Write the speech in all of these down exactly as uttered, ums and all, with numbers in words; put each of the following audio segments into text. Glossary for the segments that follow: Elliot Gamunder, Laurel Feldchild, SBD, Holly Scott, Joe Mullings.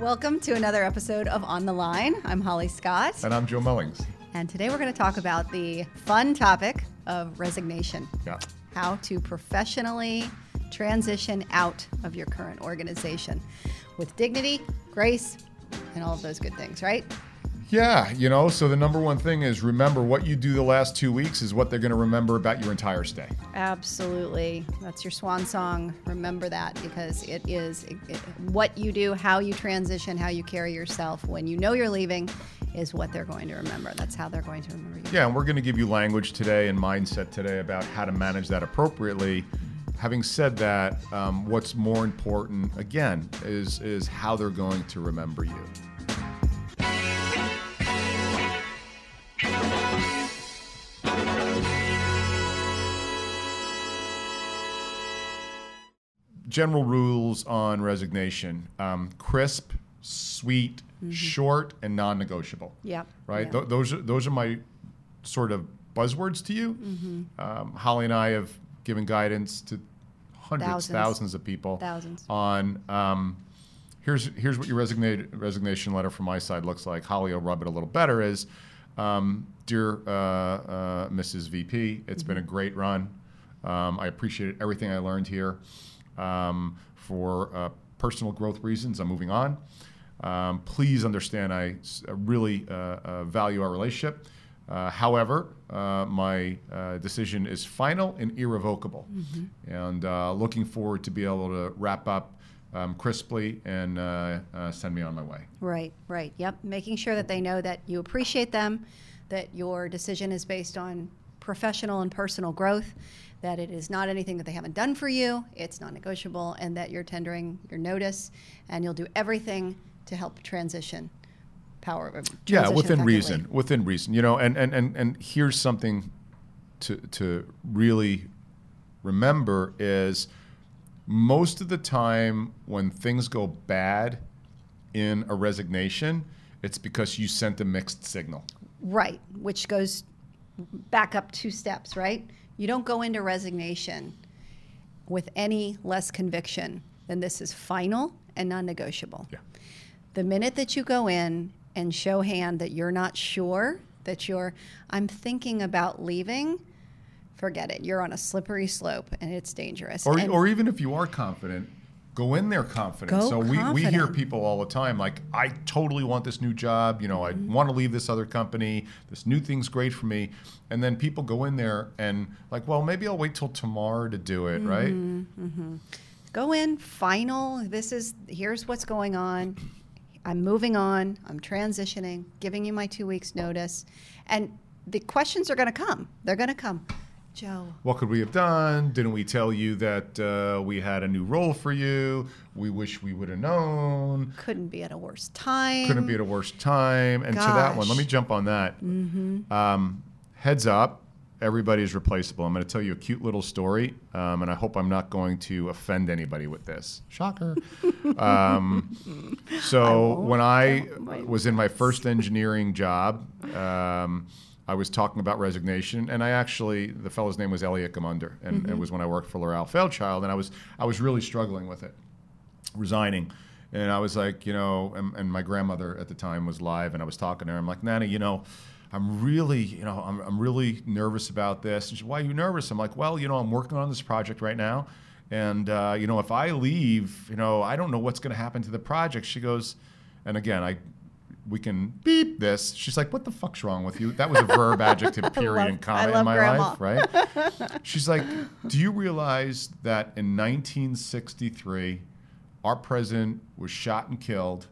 Welcome to another episode of On the Line. I'm Holly Scott. And I'm Joe Mullings. And today we're going to talk about the fun topic of resignation. Yeah. How to professionally transition out of your current organization with dignity, grace, and all of those good things, right? Yeah, you know, so the number one thing is remember what you do the last two weeks is what they're going to remember about your entire stay. Absolutely. That's your swan song. Remember that, because it is it, it, what you do, how you transition, how you carry yourself when you know you're leaving is what they're going to remember. That's how they're going to remember you. Yeah, and we're going to give you language today and mindset today about how to manage that appropriately. Having said that, um, what's more important, again, is is how they're going to remember you. General rules on resignation, um, crisp, sweet, mm-hmm. short, and non-negotiable. Yeah. Right? Yeah. Th- those, are, those are my sort of buzzwords to you. Mm-hmm. Um, Holly and I have given guidance to hundreds, thousands, thousands of people thousands. on um, here's here's what your resigna- resignation letter from my side looks like. Holly will rub it a little better is, um, dear uh, uh, Missus V P, it's mm-hmm. been a great run. Um, I appreciate everything I learned here. Um, for uh, personal growth reasons, I'm moving on. Um, please understand I s- really uh, uh, value our relationship. Uh, however, uh, my uh, decision is final and irrevocable. Mm-hmm. And uh, looking forward to be able to wrap up um, crisply and uh, uh, send me on my way. Right, right. Yep. Making sure that they know that you appreciate them, that your decision is based on professional and personal growth, that it is not anything that they haven't done for you, it's non-negotiable, and that you're tendering your notice, and you'll do everything to help transition power. Transition yeah, within reason, within reason. You know, and, and, and, and here's something to to really remember is most of the time when things go bad in a resignation, it's because you sent a mixed signal. Right, which goes back up two steps, right? You don't go into resignation with any less conviction than this is final and non-negotiable. Yeah. The minute that you go in and show hand that you're not sure, that you're, I'm thinking about leaving, forget it. You're on a slippery slope and it's dangerous. Or, and, or even if you are confident, go in there confident. So confident. We, we hear people all the time like, I totally want this new job. You know, I mm-hmm. want to leave this other company. This new thing's great for me. And then people go in there and like, well, maybe I'll wait till tomorrow to do it, mm-hmm. right? Mm-hmm. Go in, final. This is, here's what's going on. I'm moving on. I'm transitioning, giving you my two weeks notice. And the questions are going to come. They're going to come. Joe. What could we have done? Didn't we tell you that uh, we had a new role for you? We wish we would have known. Couldn't be at a worse time. Couldn't be at a worse time. And Gosh. to that one, let me jump on that. Mm-hmm. Um, heads up, everybody's replaceable. I'm going to tell you a cute little story, um, and I hope I'm not going to offend anybody with this. Shocker. um, so I when I my... was in my first engineering job, um, I was talking about resignation, and I actually, the fellow's name was Elliot Gamunder, and mm-hmm. it was when I worked for Laurel Feldchild, and I was I was really struggling with it, resigning. And I was like, you know, and, and my grandmother at the time was live, and I was talking to her. I'm like, Nana, you know, I'm really, you know, I'm I'm really nervous about this. And she, why are you nervous? I'm like, well, you know, I'm working on this project right now, and, uh, you know, if I leave, you know, I don't know what's going to happen to the project. She goes, and again, I... we can beep this. She's like, what the fuck's wrong with you? That was a verb, adjective, period, love, and comma in my grandma. life, right? She's like, do you realize that in nineteen sixty-three, our president was shot and killed,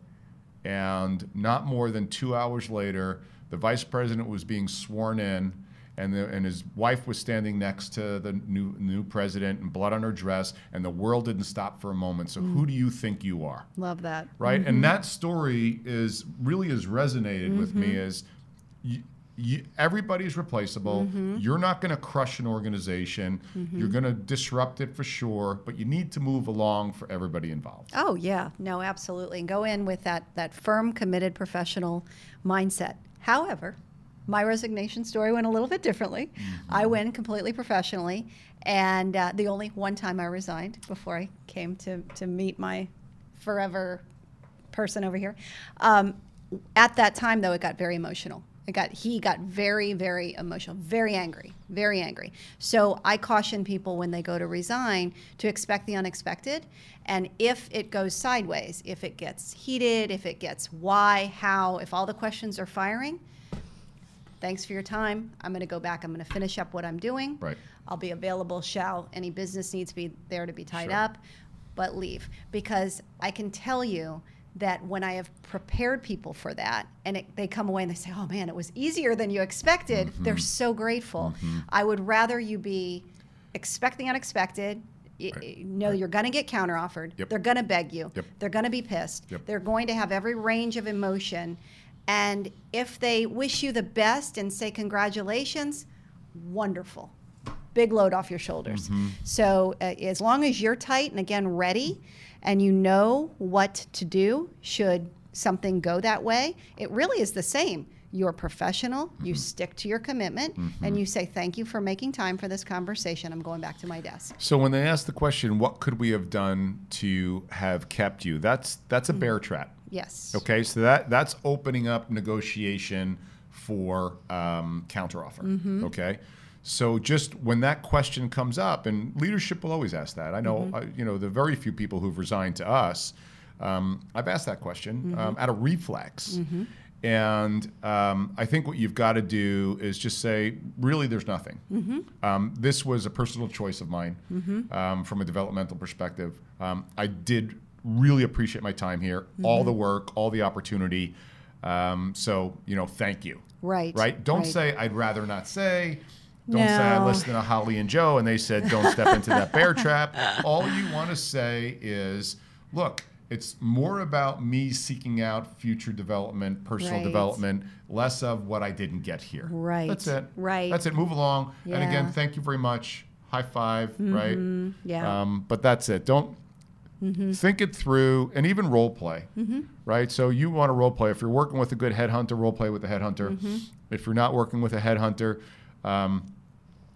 and not more than two hours later, the vice president was being sworn in, and the, and his wife was standing next to the new new president and blood on her dress, and the world didn't stop for a moment. So mm. who do you think you are? Love that. Right? Mm-hmm. And that story is really has resonated mm-hmm. with me is you, you, everybody's replaceable. Mm-hmm. You're not going to crush an organization. Mm-hmm. You're going to disrupt it for sure, but you need to move along for everybody involved. Oh, yeah. No, absolutely. And go in with that that firm, committed, professional mindset. However, my resignation story went a little bit differently. Mm-hmm. I went completely professionally, and uh, the only one time I resigned before I came to, to meet my forever person over here. Um, at that time, though, it got very emotional. It got, he got very, very emotional, very angry, very angry. So I caution people when they go to resign to expect the unexpected. And if it goes sideways, if it gets heated, if it gets why, how, if all the questions are firing, thanks for your time. I'm going to go back. I'm going to finish up what I'm doing. Right. I'll be available. Shall any business needs be there to be tied sure. up, but leave. Because I can tell you that when I have prepared people for that, and it, they come away and they say, oh man, it was easier than you expected, mm-hmm. they're so grateful. Mm-hmm. I would rather you be expecting unexpected, right. know right. you're gonna get counteroffered, yep. they're gonna beg you, yep. they're gonna be pissed, yep. they're going to have every range of emotion, and if they wish you the best and say congratulations, wonderful. Big load off your shoulders. Mm-hmm. So uh, as long as you're tight and again ready, and you know what to do should something go that way, it really is the same. You're professional, mm-hmm. you stick to your commitment, mm-hmm. and you say, thank you for making time for this conversation. I'm going back to my desk. So when they ask the question, what could we have done to have kept you? That's that's a mm-hmm. bear trap. Yes. Okay, so that that's opening up negotiation for um, counteroffer, mm-hmm. okay? So just when that question comes up, and leadership will always ask that. I know, mm-hmm. uh, you know, the very few people who've resigned to us, um, I've asked that question mm-hmm. um, out of reflex. Mm-hmm. And um, I think what you've got to do is just say, really, there's nothing. Mm-hmm. Um, this was a personal choice of mine mm-hmm. um, from a developmental perspective. Um, I did really appreciate my time here, mm-hmm. all the work, all the opportunity. Um, so, you know, thank you. Right. Right. Don't right. say, I'd rather not say. Don't no. say I listened to Holly and Joe and they said don't step into that bear trap. All you want to say is, look, it's more about me seeking out future development, personal right. development, less of what I didn't get here. Right. That's it. Right. That's it. Move along. Yeah. And again, thank you very much. High five. Mm-hmm. Right. Yeah. Um, but that's it. Don't mm-hmm. think it through, and even role play. Mm-hmm. Right. So you want to role play. If you're working with a good headhunter, role play with a headhunter. Mm-hmm. If you're not working with a headhunter, um,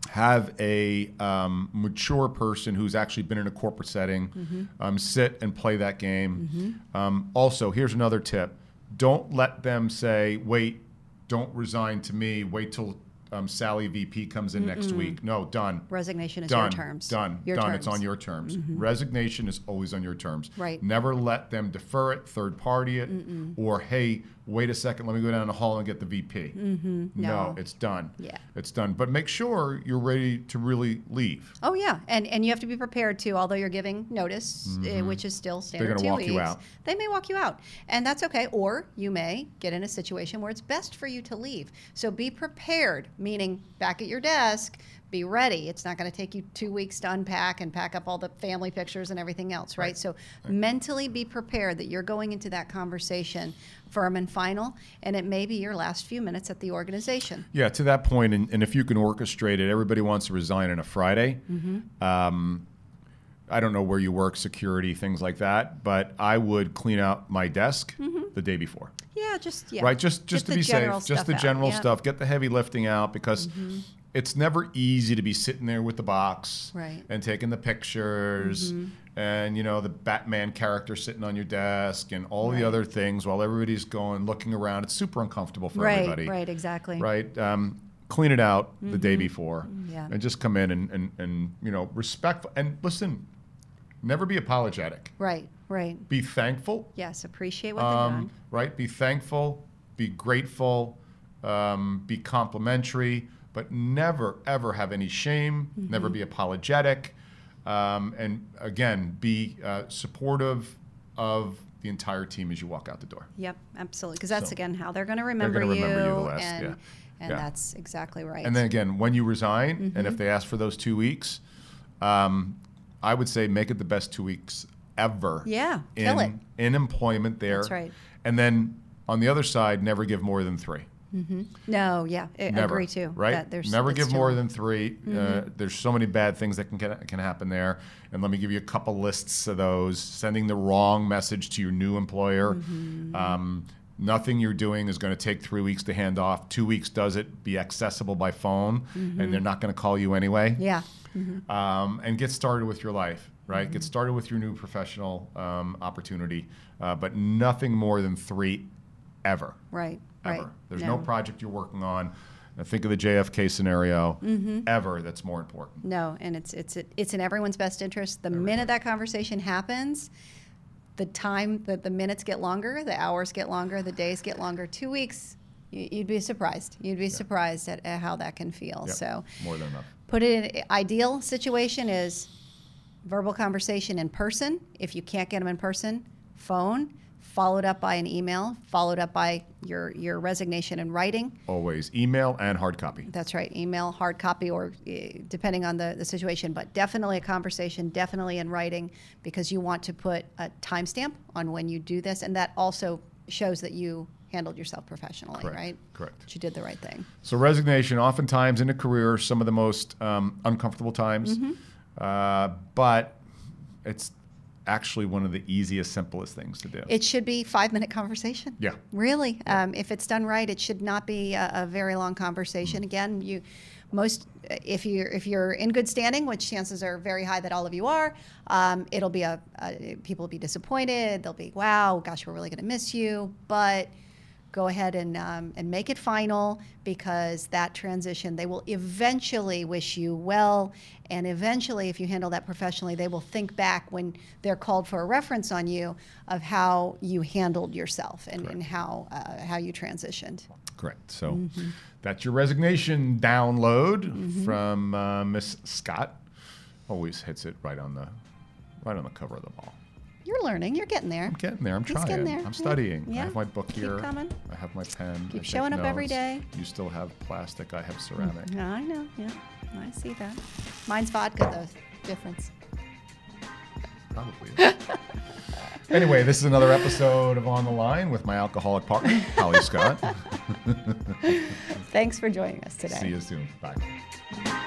have a um, mature person who's actually been in a corporate setting mm-hmm. um, sit and play that game. Mm-hmm. Um, also, here's another tip. Don't let them say, wait, don't resign to me. Wait till um, Sally V P comes in mm-mm. next week. No, done. Resignation is done. Your terms. Done. Your done. Terms. It's on your terms. Mm-hmm. Resignation is always on your terms. Right. Never let them defer it, third party it, mm-mm. or hey, wait a second, let me go down the hall and get the V P. Mm-hmm. No. No, it's done. Yeah. It's done. But make sure you're ready to really leave. Oh, yeah. And and you have to be prepared, too, although you're giving notice, mm-hmm. uh, which is still standard two weeks. They're going to walk you out. They may walk you out. And that's okay. Or you may get in a situation where it's best for you to leave. So be prepared, meaning back at your desk, be ready. It's not going to take you two weeks to unpack and pack up all the family pictures and everything else, right? right. So right. mentally be prepared that you're going into that conversation firm and final, and it may be your last few minutes at the organization. Yeah, to that point, and, and if you can orchestrate it, everybody wants to resign on a Friday. Mm-hmm. Um, I don't know where you work, security, things like that, but I would clean out my desk mm-hmm. the day before. Yeah, just yeah. Right, just just get to be safe, just the general out. Stuff. Yep. Get the heavy lifting out because. Mm-hmm. It's never easy to be sitting there with the box right. and taking the pictures mm-hmm. and, you know, the Batman character sitting on your desk and all right. the other things while everybody's going, looking around. It's super uncomfortable for right, everybody. Right, right, exactly. Right? Um, clean it out mm-hmm. the day before yeah. and just come in and, and, and, you know, respectful. And listen, never be apologetic. Right, right. Be thankful. Yes, appreciate what um, they've done. Right? Be thankful, be grateful, um, be complimentary. But never, ever have any shame, mm-hmm. never be apologetic, um, and again, be uh, supportive of the entire team as you walk out the door. Yep, absolutely, because that's, so, again, how they're going to remember you. They're going to remember you the last, and, yeah. and yeah. that's exactly right. And then again, when you resign, mm-hmm. and if they ask for those two weeks, um, I would say make it the best two weeks ever. Yeah, in, kill it. In employment there. That's right. And then on the other side, never give more than three. Mm-hmm. No, yeah, I never, agree too. Right? Never give more than three. Mm-hmm. uh, there's so many bad things that can can happen there. And let me give you a couple lists of those. Sending the wrong message to your new employer. Mm-hmm. um, Nothing you're doing is going to take three weeks to hand off. Two weeks does it. Be accessible by phone, mm-hmm. and they're not going to call you anyway. Yeah. Mm-hmm. um, and get started with your life, right? Mm-hmm. Get started with your new professional um, opportunity, uh, but nothing more than three ever. Right, ever. Right. There's no. no project you're working on. Now think of the J F K scenario mm-hmm. ever that's more important. No, and it's, it's, it's in everyone's best interest. The Everyone. minute that conversation happens, the time that the minutes get longer, the hours get longer, the days get longer. Two weeks, you'd be surprised. You'd be yeah. surprised at, at how that can feel. Yep. So more than enough. Put it in ideal situation is verbal conversation in person. If you can't get them in person, phone. Followed up by an email, followed up by your your resignation in writing. Always email and hard copy. That's right, email, hard copy, or uh, depending on the, the situation, but definitely a conversation, definitely in writing, because you want to put a timestamp on when you do this, and that also shows that you handled yourself professionally, Correct. right? Correct. That you did the right thing. So resignation, oftentimes in a career, some of the most um, uncomfortable times, mm-hmm. uh, but it's actually one of the easiest, simplest things to do. It should be five-minute conversation. Yeah. Really. Yeah. Um, if it's done right, it should not be a, a very long conversation. Mm-hmm. Again, you, most, if you're, if you're in good standing, which chances are very high that all of you are, um, it'll be a, a, people will be disappointed. They'll be, wow, gosh, we're really going to miss you. But go ahead and, um, and make it final, because that transition, they will eventually wish you well, and eventually, if you handle that professionally, they will think back when they're called for a reference on you of how you handled yourself and, and how, uh, how you transitioned. Correct. So mm-hmm. that's your resignation download mm-hmm. from uh, Miss Scott. Always hits it right on the, right on the cover of the ball. You're learning. You're getting there. I'm getting there. I'm He's trying. Getting there. I'm studying. Yeah. I have my book Keep here. Coming. I have my pen. Keep showing up notes. Every day. You still have plastic. I have ceramic. Mm-hmm. I know. Yeah. I see that. Mine's vodka, though. Difference. Probably. Anyway, this is another episode of On the Line with my alcoholic partner, Holly Scott. Thanks for joining us today. See you soon. Bye.